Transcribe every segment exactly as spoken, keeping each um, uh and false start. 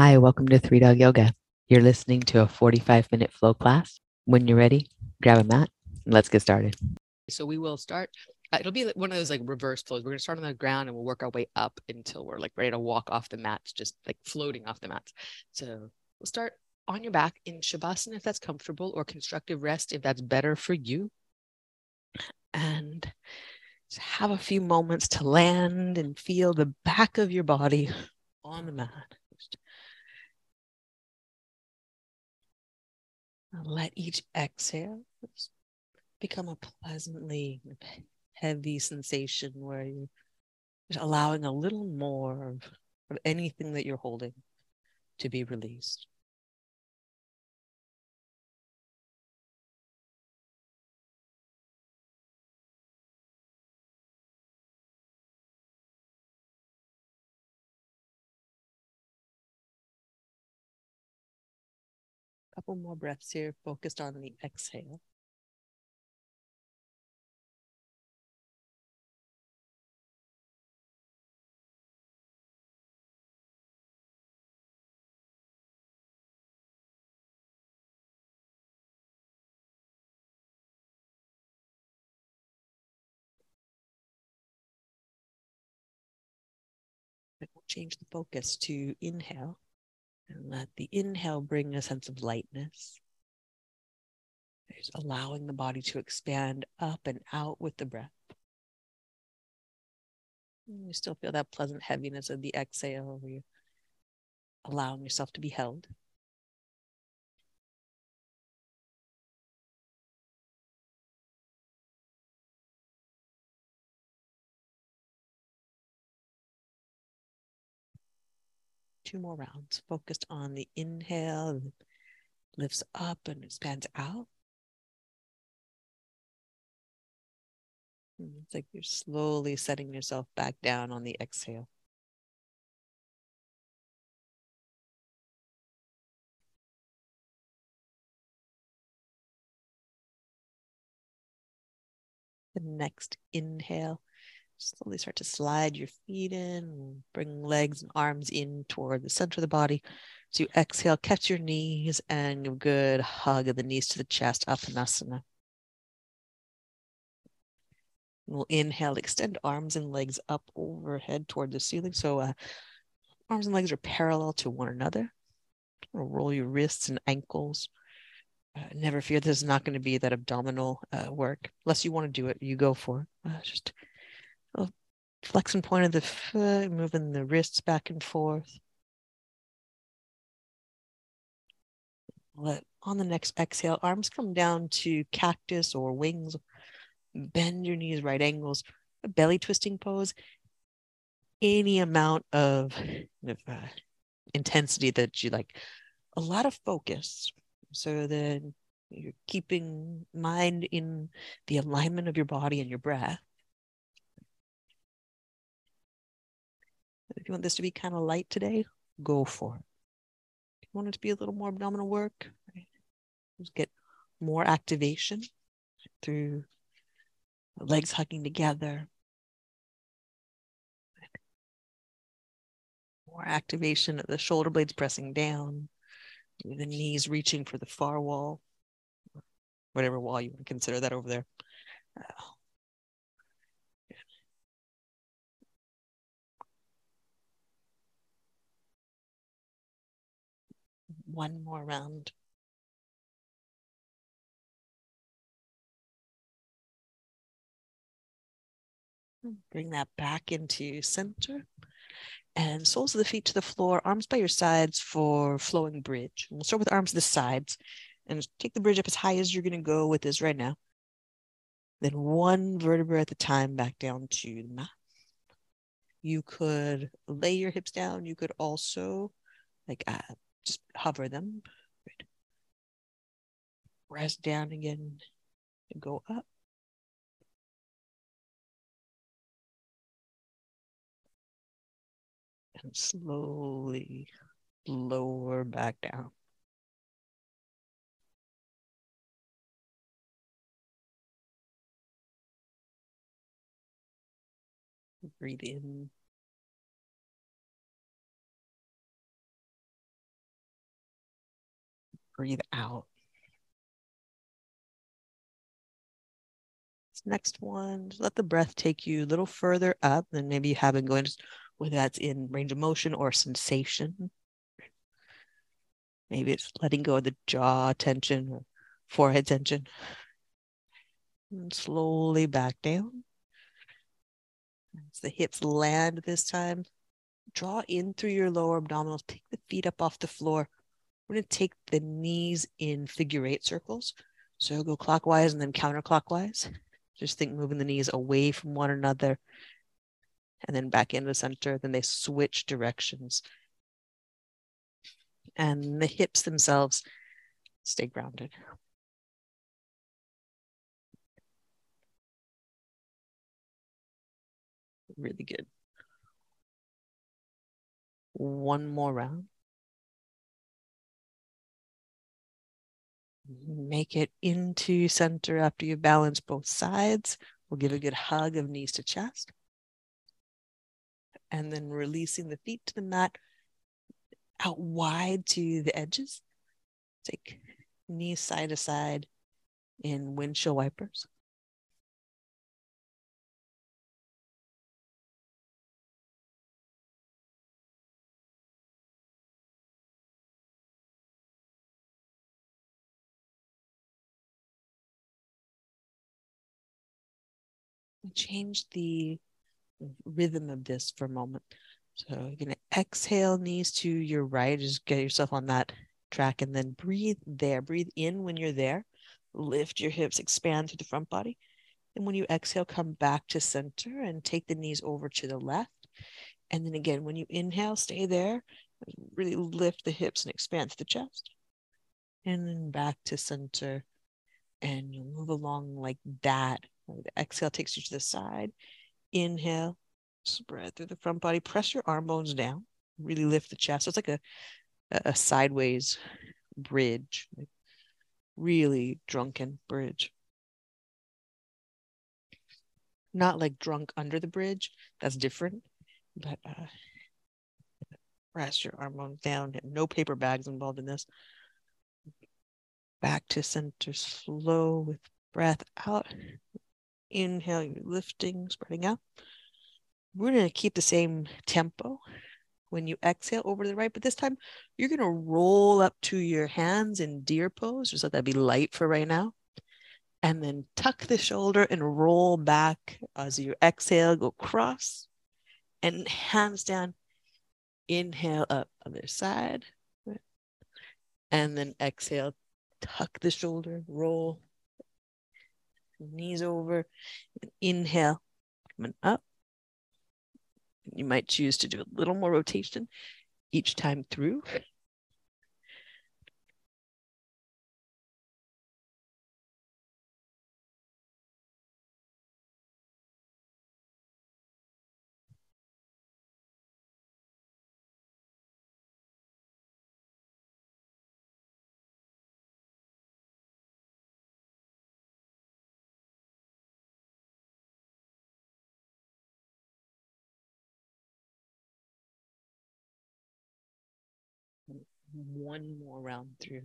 Hi, welcome to Three Dog Yoga. You're listening to a forty-five minute flow class. When you're ready, grab a mat and let's get started. So we will start. Uh, it'll be one of those like reverse flows. We're going to start on the ground and we'll work our way up until we're like ready to walk off the mats, just like floating off the mats. So we'll start on your back in Shavasana if that's comfortable, or constructive rest if that's better for you. And just have a few moments to land and feel the back of your body on the mat. Let each exhale become a pleasantly heavy sensation where you're just allowing a little more of, of anything that you're holding to be released. Couple more breaths here, focused on the exhale. We'll change the focus to inhale. And let the inhale bring a sense of lightness. There's allowing the body to expand up and out with the breath. And you still feel that pleasant heaviness of the exhale where you're allowing yourself to be held. Two more rounds, focused on the inhale, lifts up and expands out. And it's like you're slowly setting yourself back down on the exhale. The next inhale, slowly start to slide your feet in, bring legs and arms in toward the center of the body. So you exhale, catch your knees, and a good hug of the knees to the chest, Apanasana. We'll inhale, extend arms and legs up overhead toward the ceiling. So uh, arms and legs are parallel to one another. Roll your wrists and ankles. Uh, never fear, this is not going to be that abdominal uh, work. Unless you want to do it, you go for it. Uh, just flexion point of the foot, moving the wrists back and forth. Let, on the next exhale, arms come down to cactus or wings. Bend your knees, right angles, a belly twisting pose. Any amount of, of uh, intensity that you like. A lot of focus. So then you're keeping mind in the alignment of your body and your breath. If you want this to be kind of light today, go for it. If you want it to be a little more abdominal work, right? Just get more activation through legs hugging together. More activation of the shoulder blades pressing down, the knees reaching for the far wall, whatever wall you want to consider that over there. Uh, One more round. Bring that back into center. And soles of the feet to the floor, arms by your sides for flowing bridge. And we'll start with arms to the sides. And take the bridge up as high as you're going to go with this right now. Then one vertebra at a time back down to the mat. You could lay your hips down. You could also, like, uh, just hover them. Good. Rest down again and go up. And slowly lower back down. Breathe in. breathe out. This next one, just let the breath take you a little further up than maybe you have been going, just whether that's in range of motion or sensation. Maybe it's letting go of the jaw tension or forehead tension. And slowly back down. As the hips land this time, draw in through your lower abdominals. Take the feet up off the floor. We're going to take the knees in figure eight circles. So you'll go clockwise and then counterclockwise. Just think moving the knees away from one another and then back into the center. Then they switch directions. And the hips themselves stay grounded. Really good. One more round. Make it into center after you balance both sides. We'll give a good hug of knees to chest. And then releasing the feet to the mat, out wide to the edges. Take knees side to side in windshield wipers. Change the rhythm of this for a moment. So you're going to exhale knees to your right. Just get yourself on that track and then breathe there. Breathe in when you're there. Lift your hips, expand through the front body. And when you exhale, come back to center and take the knees over to the left. And then again, when you inhale, stay there. Really lift the hips and expand through the chest. And then back to center. And you'll move along like that. The exhale takes you to the side. Inhale, spread through the front body. Press your arm bones down. Really lift the chest. So it's like a, a sideways bridge, like really drunken bridge. Not like drunk under the bridge. That's different. But uh, press your arm bones down. No paper bags involved in this. Back to center, slow with breath out. Inhale, you're lifting, spreading out. We're going to keep the same tempo when you exhale over to the right, but this time you're going to roll up to your hands in deer pose. Just let that be light for right now. And then tuck the shoulder and roll back as you exhale, go cross and hands down. Inhale up, other side. And then exhale, tuck the shoulder, roll. Knees over, and inhale, coming up. You might choose to do a little more rotation each time through. One more round through.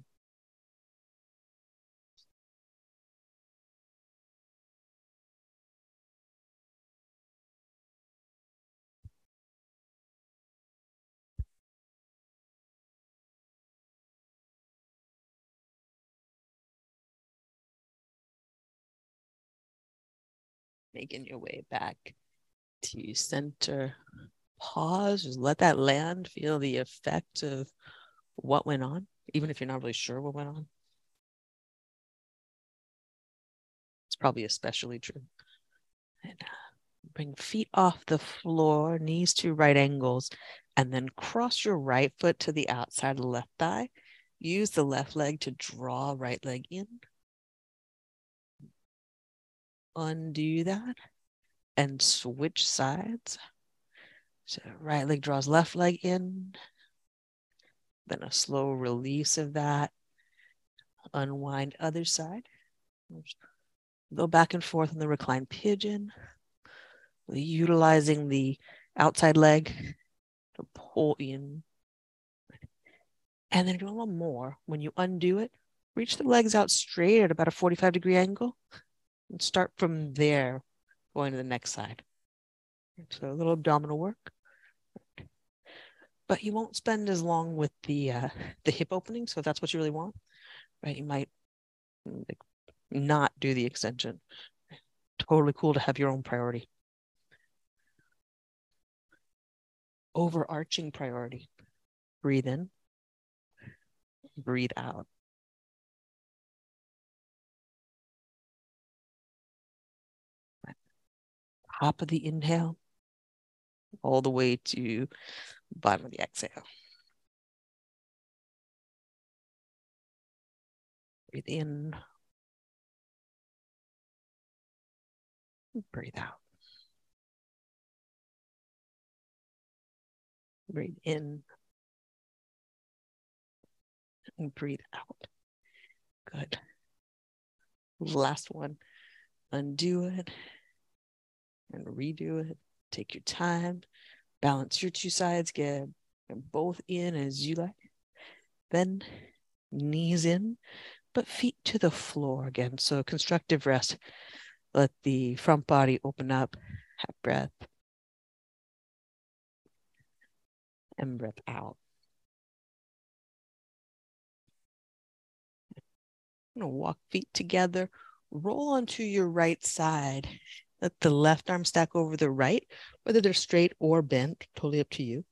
Making your way back to center. Pause, just let that land, feel the effect of what went on, even if you're not really sure what went on. It's probably especially true. And uh, bring feet off the floor, knees to right angles, and then cross your right foot to the outside of the left thigh. Use the left leg to draw right leg in. Undo that and switch sides. So right leg draws left leg in. Then a slow release of that. Unwind other side. Go back and forth on the reclined pigeon. Utilizing the outside leg to pull in. and then do a little more. When you undo it, reach the legs out straight at about a forty-five degree angle and start from there, going to the next side. So a little abdominal work. But you won't spend as long with the uh, the hip opening, so if that's what you really want, right? You might like, not do the extension. Totally cool to have your own priority. Overarching priority. Breathe in. Breathe out. Top of the inhale, all the way to the bottom of the exhale. Breathe in. Breathe out. Breathe in. And breathe out. Good. Last one. Undo it. And redo it. Take your time. Balance your two sides. Get them both in as you like. Then knees in, but feet to the floor again. So constructive rest. Let the front body open up. Half breath. And breath out. I'm going to walk feet together. Roll onto your right side. Let the left arm stack over the right, whether they're straight or bent, totally up to you.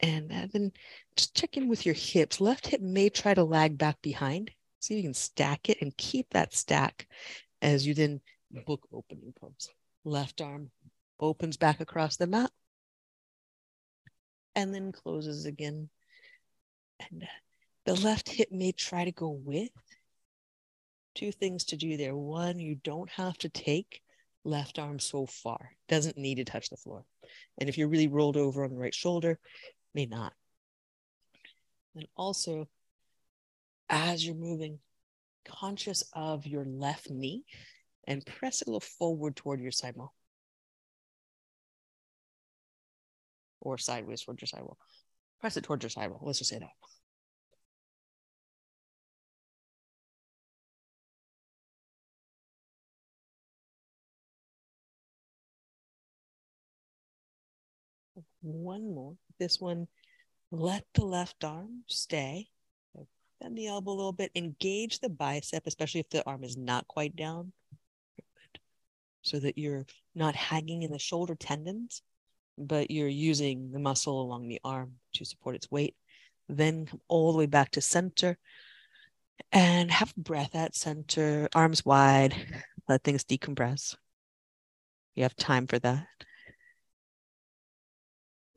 And then just check in with your hips. Left hip may try to lag back behind. See if you can stack it and keep that stack as you then book opening pose. Left arm opens back across the mat and then closes again. And the left hip may try to go with. Two things to do there. One, you don't have to take left arm so far, doesn't need to touch the floor. And if you're really rolled over on the right shoulder, may not. And also, as you're moving, conscious of your left knee and press it a little forward toward your side wall or sideways toward your sidewall. Press it toward your sidewall. Let's just say that. One more. This one, let the left arm stay. So bend the elbow a little bit. Engage the bicep, especially if the arm is not quite down, so that you're not hanging in the shoulder tendons, but you're using the muscle along the arm to support its weight. Then come all the way back to center and have a breath at center, arms wide. Let things decompress. You have time for that.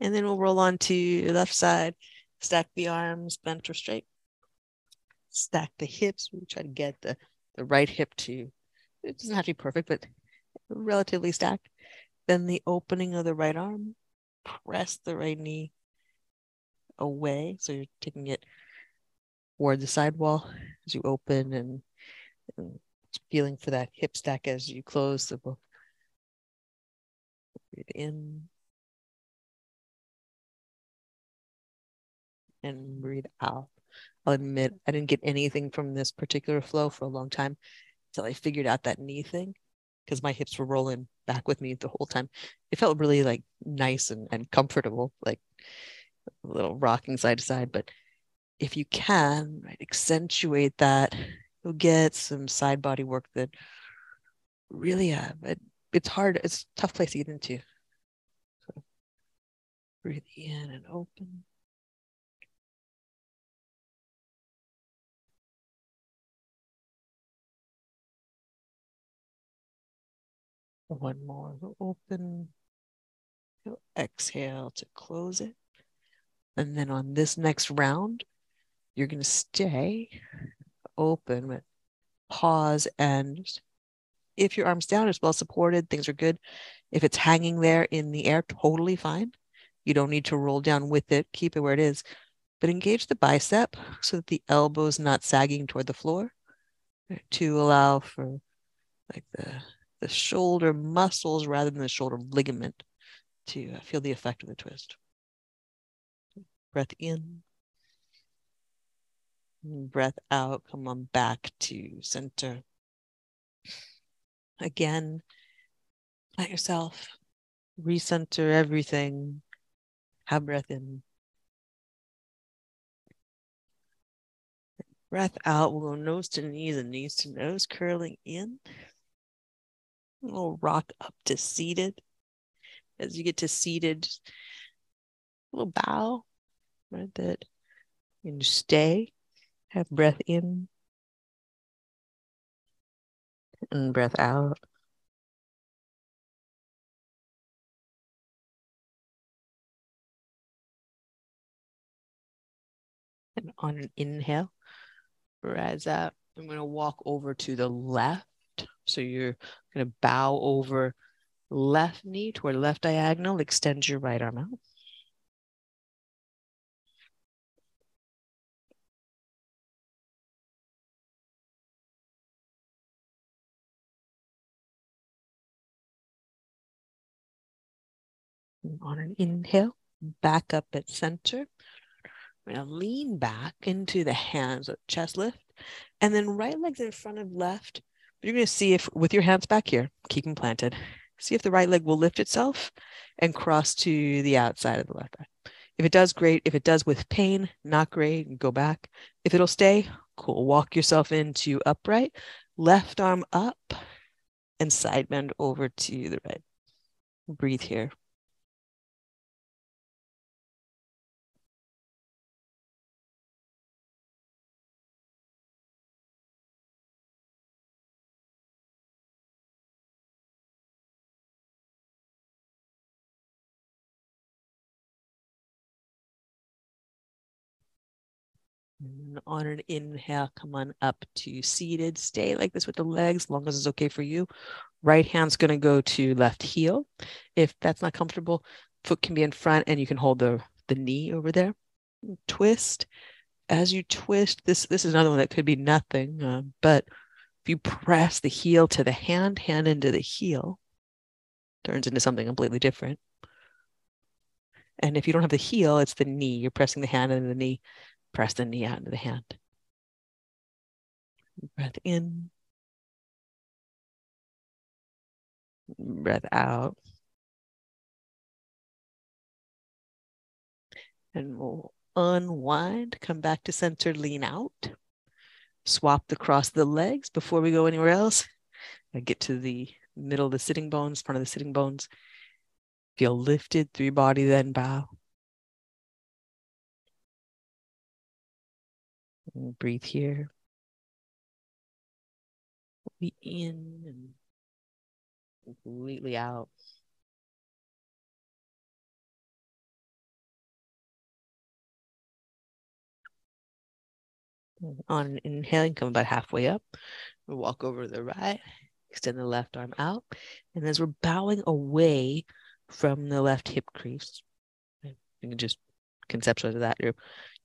And then we'll roll on to your left side, stack the arms, bent or straight. Stack the hips. We try to get the, the right hip to, it doesn't have to be perfect, but relatively stacked. Then the opening of the right arm, press the right knee away. So you're taking it toward the sidewall as you open and, and feeling for that hip stack as you close the book. Breathe in. And breathe out. I'll admit I didn't get anything from this particular flow for a long time until I figured out that knee thing, because my hips were rolling back with me the whole time. It felt really like nice and, and comfortable, like a little rocking side to side. But if you can, right, accentuate that, you'll get some side body work that really uh, it, it's hard. It's a tough place to get into. So breathe in and open. One more, open, you'll exhale to close it. And then on this next round, you're going to stay open, but pause. And if your arm's down, it's well supported, things are good. If it's hanging there in the air, totally fine. You don't need to roll down with it, keep it where it is. But engage the bicep so that the elbow's not sagging toward the floor, to allow for like the the shoulder muscles rather than the shoulder ligament to feel the effect of the twist. Breath in Breath out, come on back to center. Again, let yourself recenter everything. Have breath in. Breath out, we'll go nose to knees and knees to nose, curling in. We'll rock up to seated. As you get to seated, we'll bow, right? That you can stay. Have breath in and breath out. And on an inhale, rise up. I'm going to walk over to the left. So you're going to bow over left knee toward left diagonal. Extend your right arm out. And on an inhale, back up at center. I'm going to lean back into the hands, so chest lift, and then right leg's in front of left. But you're going to see if, with your hands back here, keep them planted, see if the right leg will lift itself and cross to the outside of the left leg. If it does, great. If it does with pain, not great, go back. If it'll stay, cool. Walk yourself into upright, left arm up, and side bend over to the right. Breathe here. And on an inhale, come on up to seated. Stay like this with the legs, as long as it's okay for you. Right hand's going to go to left heel. If that's not comfortable, foot can be in front and you can hold the, the knee over there. Twist. As you twist, this, this is another one that could be nothing, uh, but if you press the heel to the hand, hand into the heel, turns into something completely different. And if you don't have the heel, it's the knee. You're pressing the hand into the knee. Press the knee out into the hand. Breath in. Breath out. And we'll unwind, come back to center, lean out. Swap across the legs before we go anywhere else. And get to the middle of the sitting bones, front of the sitting bones. Feel lifted through your body, then bow. And breathe here. Be in and completely out. And on an inhale, you come about halfway up. We'll walk over to the right, extend the left arm out. And as we're bowing away from the left hip crease, you can just conceptualize that. You're,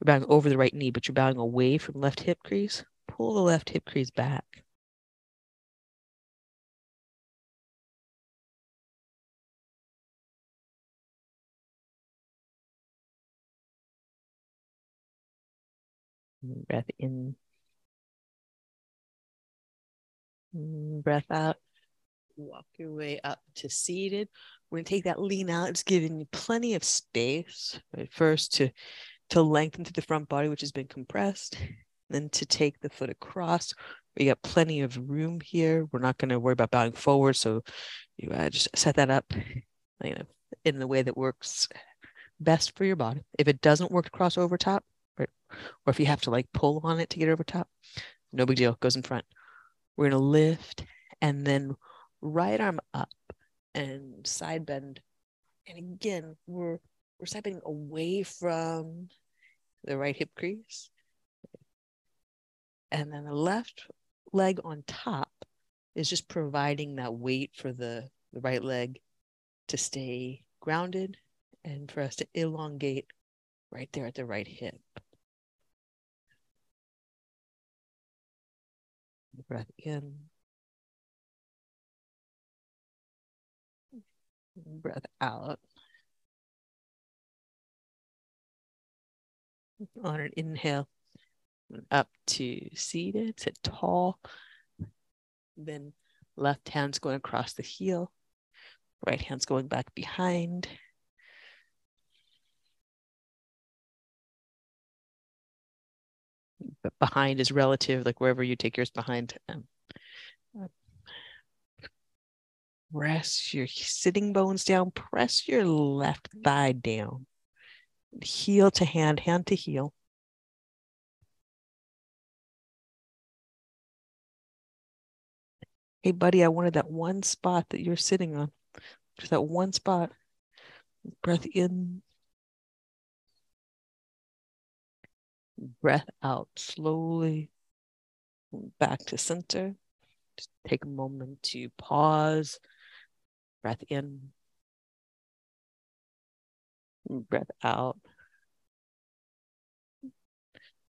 you're bowing over the right knee, but you're bowing away from left hip crease. Pull the left hip crease back. Breath in. Breath out. Walk your way up to seated. We're going to take that lean out. It's giving you plenty of space, right? First to, to lengthen through the front body, which has been compressed. Then to take the foot across. We got plenty of room here. We're not going to worry about bowing forward. So you uh, just set that up, you know, in the way that works best for your body. If it doesn't work to cross over top, right? Or if you have to like pull on it to get over top, no big deal. It goes in front. We're going to lift and then right arm up. And side bend, and again, we're we're side bending away from the right hip crease, and then the left leg on top is just providing that weight for the, the right leg to stay grounded and for us to elongate right there at the right hip. Breath in. Breath out. On an inhale, up to seated, sit tall. Then left hand's going across the heel, right hand's going back behind. But behind is relative, like wherever you take yours behind. Um, press your sitting bones down, press your left thigh down. Heel to hand, hand to heel. Hey, buddy, I wanted that one spot that you're sitting on. Just that one spot. Breath in. Breath out slowly. Back to center. Just take a moment to pause. Breath in. Breath out.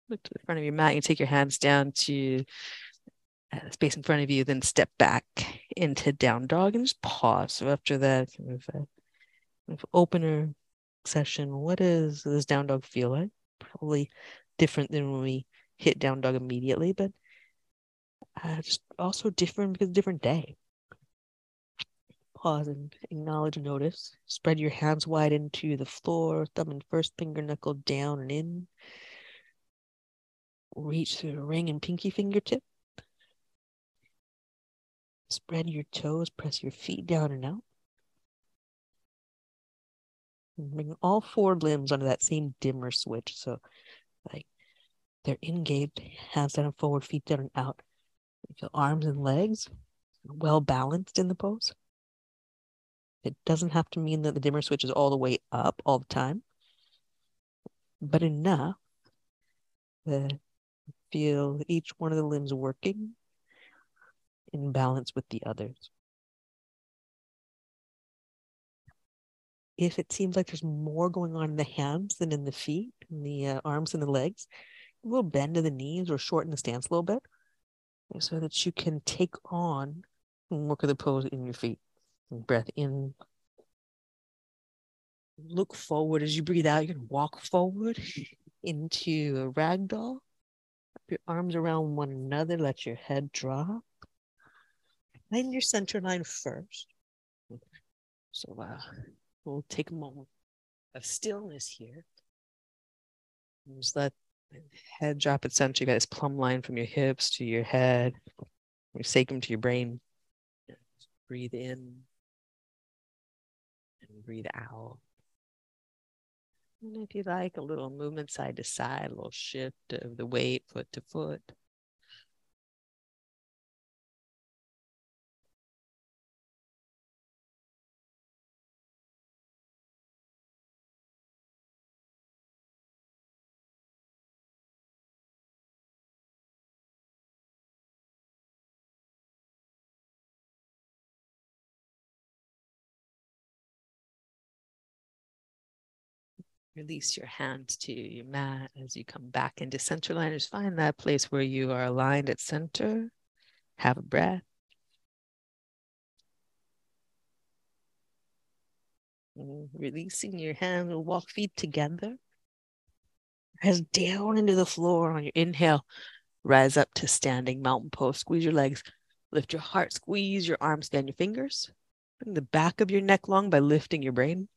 Look to the front of your mat. You take your hands down to the space in front of you, then step back into down dog and just pause. So after that kind of, a, kind of opener session, what is does down dog feel like? Probably different than when we hit down dog immediately, but uh, just also different because different day. Pause and acknowledge, notice. Spread your hands wide into the floor, thumb and first finger knuckle down and in. Reach through the ring and pinky fingertip. Spread your toes, press your feet down and out. And bring all four limbs under that same dimmer switch. So like they're engaged, hands down and forward, feet down and out. You feel arms and legs well balanced in the pose. It doesn't have to mean that the dimmer switch is all the way up all the time, but enough that you feel each one of the limbs working in balance with the others. If it seems like there's more going on in the hands than in the feet, in the uh, arms and the legs, we'll bend to the knees or shorten the stance a little bit so that you can take on and work with the pose in your feet. Breath in. Look forward as you breathe out. You can walk forward into a ragdoll. Wrap your arms around one another. Let your head drop. Find your center line first. So uh, we'll take a moment of stillness here. And just let the head drop at center. You got this plumb line from your hips to your head, your sacrum to your brain. Just breathe in and breathe out. And if you like, a little movement side to side, a little shift of the weight, foot to foot. Release your hands to your mat as you come back into center line. Just find that place where you are aligned at center. Have a breath. And releasing your hands, we'll walk feet together. Rise down into the floor on your inhale. Rise up to standing mountain pose. Squeeze your legs. Lift your heart. Squeeze your arms. Stand your fingers. Bring the back of your neck long by lifting your brain.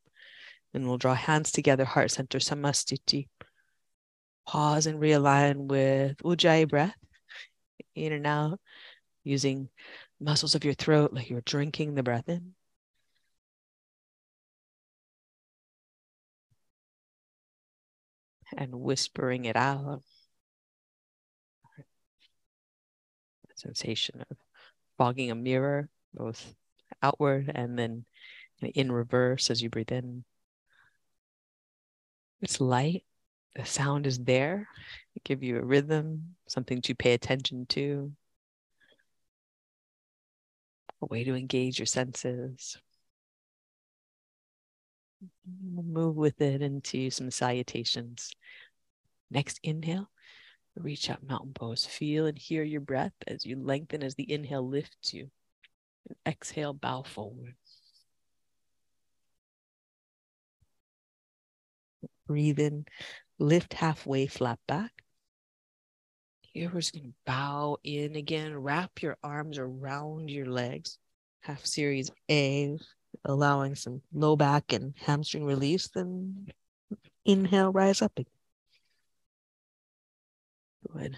And we'll draw hands together, heart center, samastiti. Pause and realign with ujjayi breath, in and out, using muscles of your throat like you're drinking the breath in. And whispering it out. That sensation of fogging a mirror, both outward and then in reverse as you breathe in. It's light. The sound is there. It gives you a rhythm, something to pay attention to, a way to engage your senses. We'll move with it into some salutations. Next inhale, reach up mountain pose. Feel and hear your breath as you lengthen, as the inhale lifts you. And exhale, bow forward. Breathe in, lift halfway, flat back. Here we're just going to bow in again. Wrap your arms around your legs. Half series A, allowing some low back and hamstring release. Then inhale, rise up again. Good.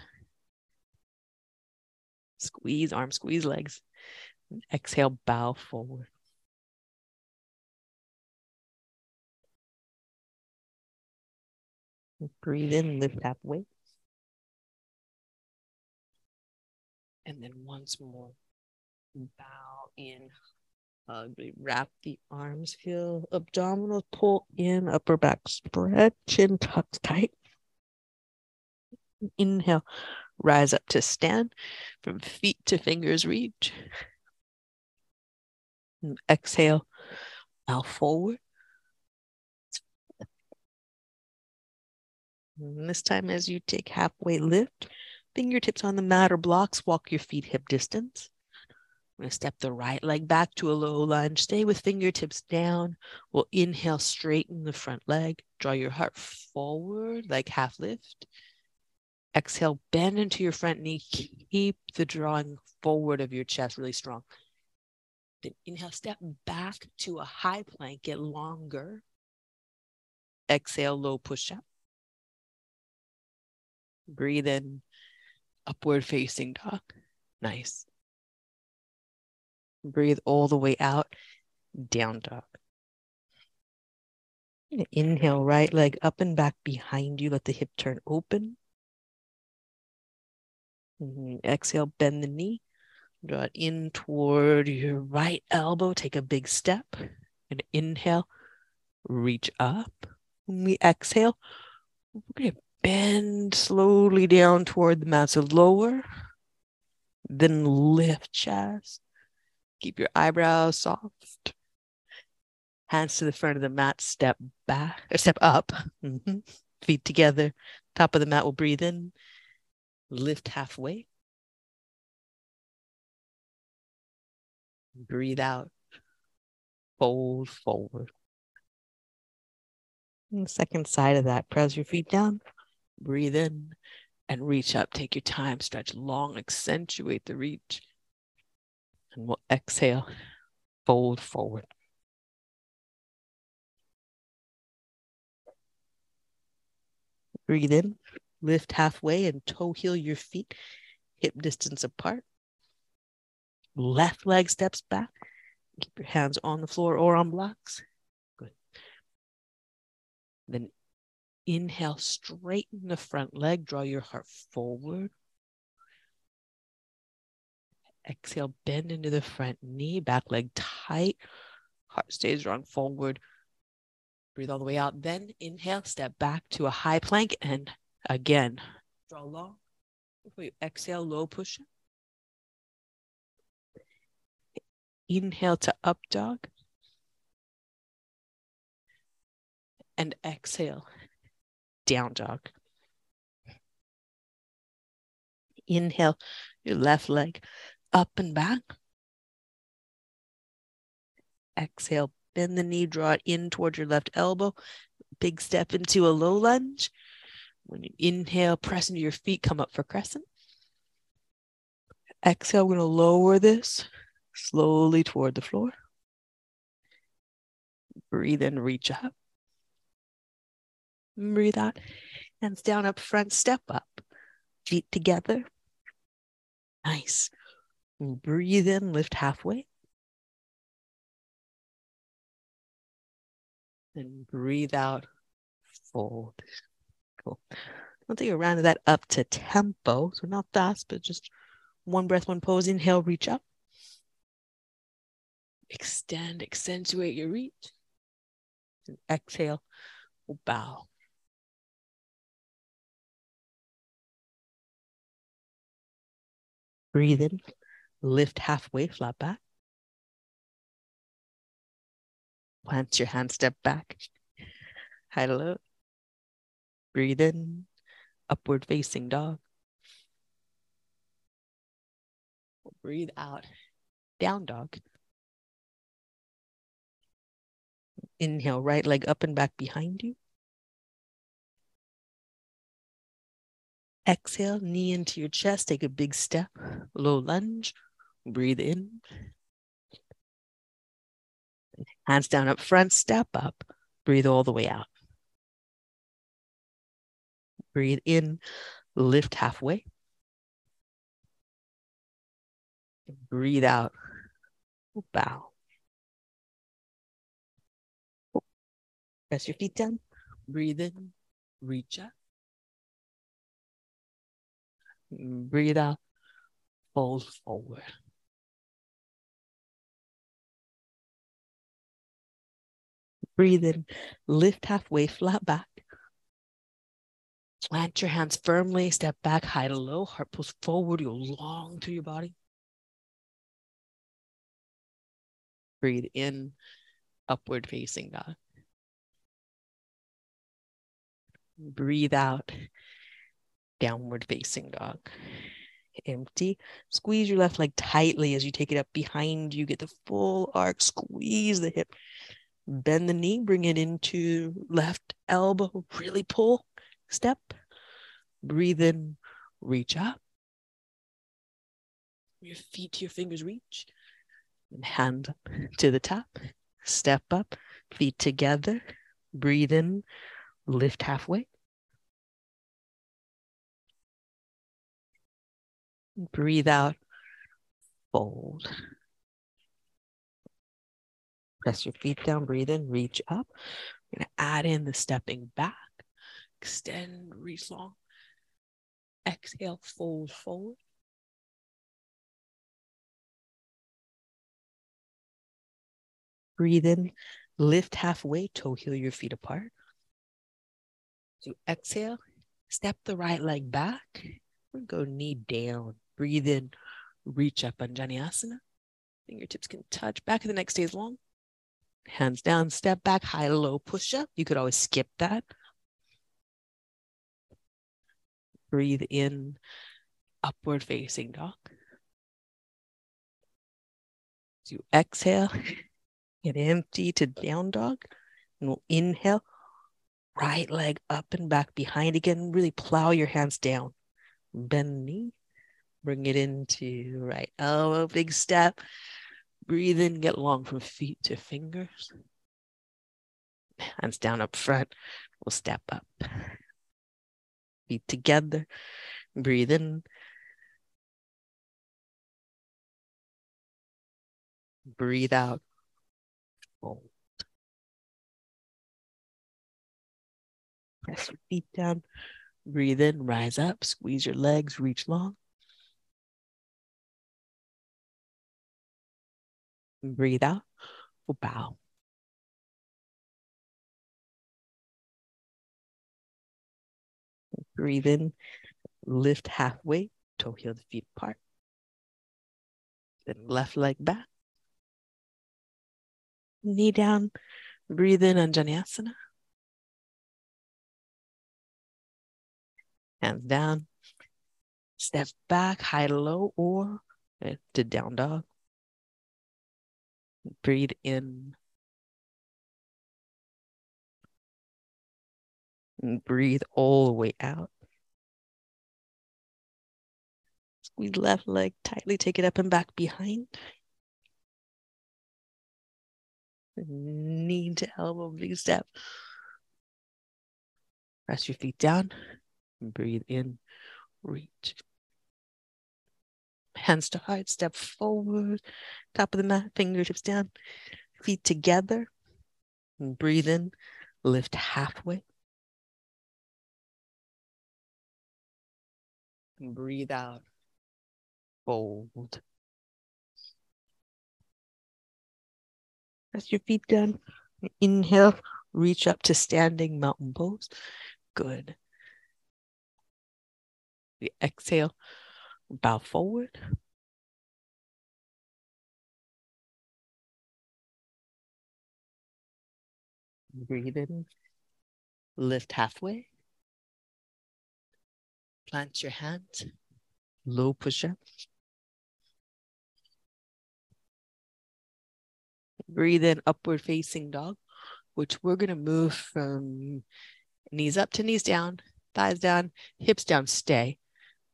Squeeze arms, squeeze legs. Exhale, bow forward. Breathe in, lift halfway. And then once more, bow in, hug, wrap the arms, feel abdominal pull in, upper back stretch and tuck tight. Inhale, rise up to stand, from feet to fingers reach. And exhale, bow forward. And this time, as you take halfway lift, fingertips on the mat or blocks, walk your feet hip distance. I'm going to step the right leg back to a low lunge. Stay with fingertips down. We'll inhale, straighten the front leg. Draw your heart forward, like half lift. Exhale, bend into your front knee. Keep the drawing forward of your chest really strong. Then inhale, step back to a high plank. Get longer. Exhale, low push-up. Breathe in, upward facing dog. Nice. Breathe all the way out, down dog. Inhale, right leg up and back behind you. Let the hip turn open. And exhale, bend the knee. Draw it in toward your right elbow. Take a big step. And inhale, reach up. When we exhale, we're going to bend slowly down toward the mat. So lower, then lift chest. Keep your eyebrows soft. Hands to the front of the mat. Step back, or step up. Mm-hmm. Feet together. Top of the mat. We'll breathe in. Lift halfway. Breathe out. Fold forward. And the second side of that. Press your feet down. Breathe in and reach up. Take your time, stretch long, accentuate the reach. And we'll exhale, fold forward. Breathe in, lift halfway and toe heel your feet, hip distance apart. Left leg steps back. Keep your hands on the floor or on blocks. Good. Then inhale, straighten the front leg, draw your heart forward. Exhale, bend into the front knee, back leg tight. Heart stays drawn forward. Breathe all the way out. Then inhale, step back to a high plank. And again, draw long. Before you exhale, low push-up. Inhale to up dog. And exhale. Down dog. Inhale, your left leg up and back. Exhale, bend the knee, draw it in toward your left elbow. Big step into a low lunge. When you inhale, press into your feet, come up for crescent. Exhale, we're going to lower this slowly toward the floor. Breathe in, reach up. Breathe out, hands down up front, step up, feet together. Nice. Breathe in, lift halfway. And breathe out, fold. Cool. I'll take a round of that up to tempo. So not fast, but just one breath, one pose. Inhale, reach up. Extend, accentuate your reach. And exhale, we'll bow. Breathe in, lift halfway, flat back. Plant your hand, step back. High to low. Breathe in, upward facing dog. Breathe out, down dog. Inhale, right leg up and back behind you. Exhale, knee into your chest. Take a big step, low lunge. Breathe in. Hands down up front, step up. Breathe all the way out. Breathe in, lift halfway. Breathe out, bow. Press your feet down. Breathe in, reach up. Breathe out, fold forward. Breathe in, lift halfway, flat back. Plant your hands firmly, step back, high to low, heart pulls forward, you'll long through your body. Breathe in, upward facing dog. Breathe out, downward facing dog. Empty. Squeeze your left leg tightly as you take it up behind you. Get the full arc. Squeeze the hip. Bend the knee. Bring it into left elbow. Really pull. Step. Breathe in. Reach up. Your feet to your fingers reach. And hand up to the top. Step up. Feet together. Breathe in. Lift halfway. Breathe out, fold. Press your feet down, breathe in, reach up. We're gonna add in the stepping back. Extend, reach long. Exhale, fold forward. Breathe in, lift halfway, toe heel your feet apart. So exhale, step the right leg back. We're going to go knee down. Breathe in, reach up, Anjani asana. Fingertips can touch. Back of the neck stays long. Hands down, step back, high, low, push up. You could always skip that. Breathe in, upward facing dog. As you exhale, get empty to down dog. And we'll inhale, right leg up and back behind again. Really plow your hands down. Bend knee, bring it into right elbow, big step. Breathe in, get long from feet to fingers. Hands down up front, we'll step up. Feet together, breathe in. Breathe out, fold. Press your feet down. Breathe in, rise up, squeeze your legs, reach long. Breathe out, bow. Breathe in, lift halfway, toe heel the feet apart. Then left leg back. Knee down, breathe in, Anjani asana. Hands down, step back, high to low, or to down dog. Breathe in. And breathe all the way out. Squeeze left leg tightly, take it up and back behind. Knee to elbow, big step. Press your feet down. Breathe in, reach. Hands to heart, step forward, top of the mat, fingertips down, feet together. Breathe in, lift halfway. Breathe out, fold. Press your feet down. Inhale, reach up to standing mountain pose. Good. The exhale, bow forward. Breathe in, lift halfway. Plant your hands, low push up. Breathe in, upward facing dog, which we're going to move from knees up to knees down. thighs down, hips down, stay.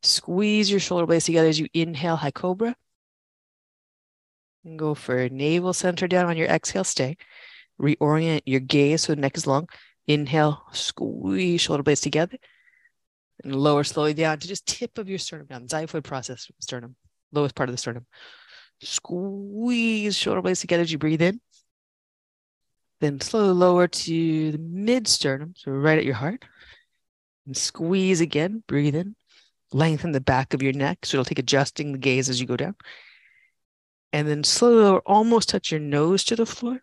Squeeze your shoulder blades together as you inhale, high cobra. And go for navel center down on your exhale, stay. Reorient your gaze so the neck is long. Inhale, squeeze shoulder blades together. And lower slowly down to just tip of your sternum down. Xiphoid process, sternum, lowest part of the sternum. Squeeze shoulder blades together as you breathe in. Then slowly lower to the mid sternum, so right at your heart. And squeeze again, breathe in. Lengthen the back of your neck, so it'll take adjusting the gaze as you go down. And then slowly lower, almost touch your nose to the floor.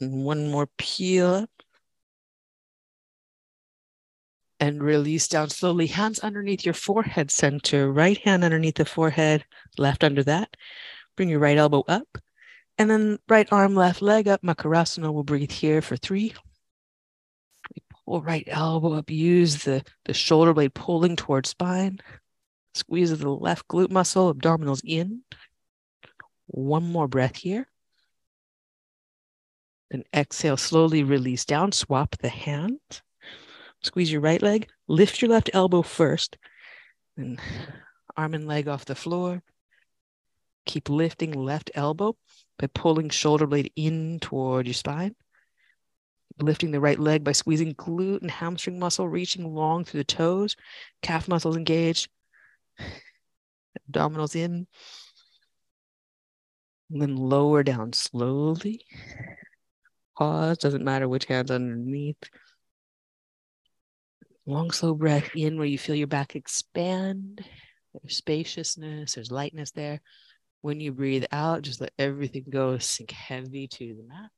And one more peel up. And release down slowly, hands underneath your forehead center, right hand underneath the forehead, left under that. Bring your right elbow up. And then right arm, left leg up, Makarasana. We'll breathe here for three. We pull right elbow up, use the, the shoulder blade pulling towards spine. Squeeze the left glute muscle, abdominals in. One more breath here. Then exhale, slowly release down, swap the hand. Squeeze your right leg, lift your left elbow first, then arm and leg off the floor. Keep lifting left elbow by pulling shoulder blade in toward your spine. Lifting the right leg by squeezing glute and hamstring muscle, reaching long through the toes, calf muscles engaged, abdominals in. And then lower down slowly. Pause, doesn't matter which hand's underneath. Long, slow breath in where you feel your back expand. There's spaciousness, there's lightness there. When you breathe out, just let everything go, sink heavy to the mat.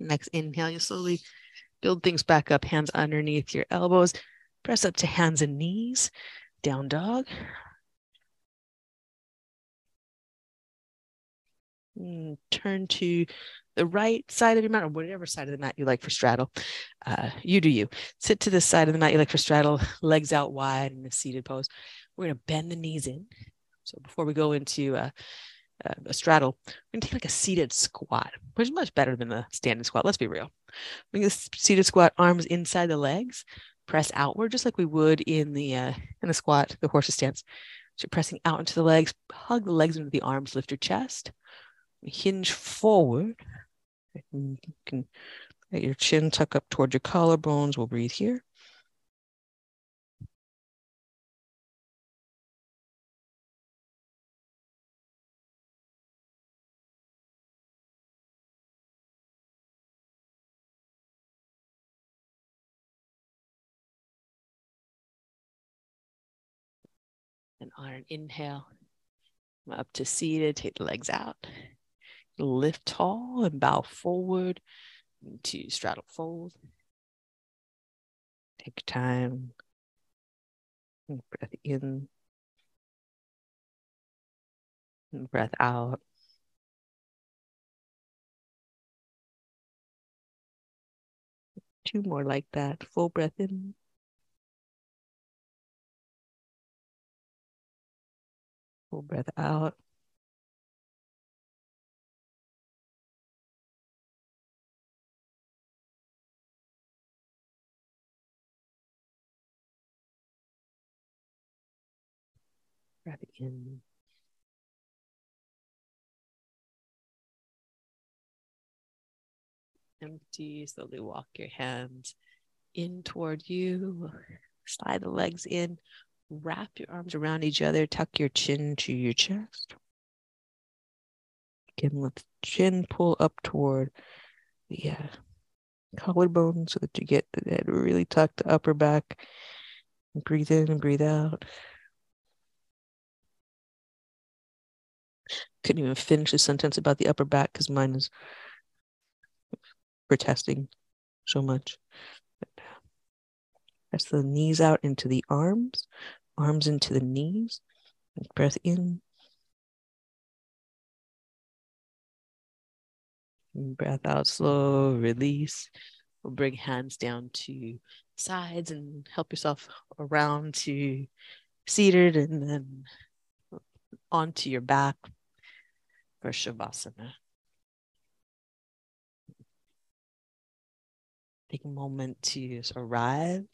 Next inhale, you slowly build things back up, hands underneath your elbows. Press up to hands and knees, down dog. And turn to the right side of your mat, or whatever side of the mat you like for straddle. Uh, you do you. Sit to the side of the mat you like for straddle, legs out wide in a seated pose. We're going to bend the knees in. So before we go into a, a, a straddle, we're going to take like a seated squat, which is much better than a standing squat. Let's be real. We're going to seated squat, arms inside the legs, press outward, just like we would in the, uh, in the squat, the horse's stance. So you're pressing out into the legs, hug the legs into the arms, lift your chest, hinge forward. You can let your chin tuck up towards your collarbones. We'll breathe here. And on an inhale, come up to seated, take the legs out. Lift tall and bow forward to straddle fold. Take time. Breath in. And breath out. Two more like that. Full breath in. Full breath out. Breath in. Empty, slowly walk your hands in toward you. Slide the legs in. Wrap your arms around each other. Tuck your chin to your chest. Again, let the chin pull up toward the uh, collarbone so that you get the head really tucked, the upper back. And breathe in and breathe out. Couldn't even finish the sentence about the upper back because mine is protesting so much. Press the knees out into the arms, arms into the knees. Breath in. And breath out, slow release. We'll bring hands down to sides and help yourself around to seated and then onto your back. For Shavasana. Take a moment to just arrive,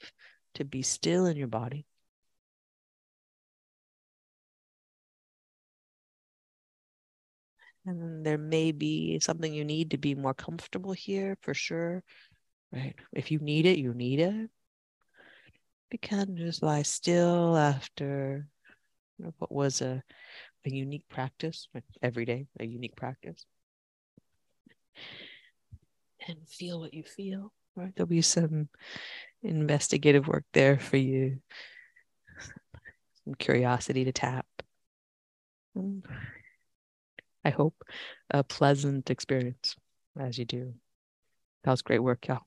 to be still in your body. And there may be something you need to be more comfortable here, for sure, right? If you need it, you need it. You can just lie still after you know, what was a, a unique practice, like every day, a unique practice. And feel what you feel, right? There'll be some investigative work there for you, some curiosity to tap. I hope a pleasant experience as you do. That was great work, y'all.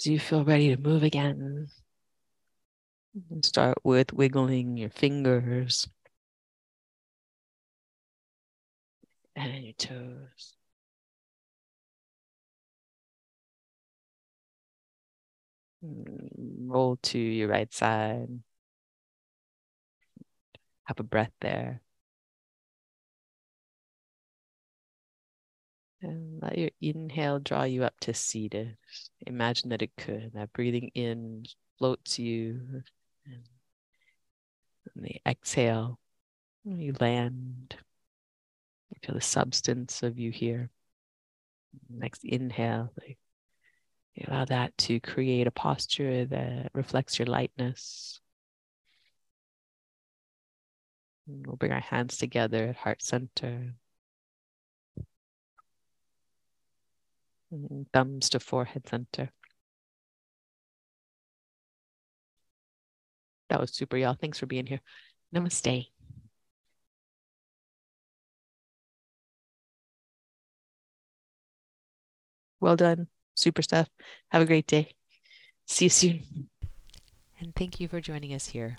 As you feel ready to move again, start with wiggling your fingers and your toes. Roll to your right side. Have a breath there. And let your inhale draw you up to seated. Imagine that it could. That breathing in floats you. And the exhale, you land. You feel the substance of you here. Next inhale, you allow that to create a posture that reflects your lightness. And we'll bring our hands together at heart center. Thumbs to forehead center. That was super, y'all. Thanks for being here. Namaste. Well done. Super stuff. Have a great day. See you soon. And thank you for joining us here.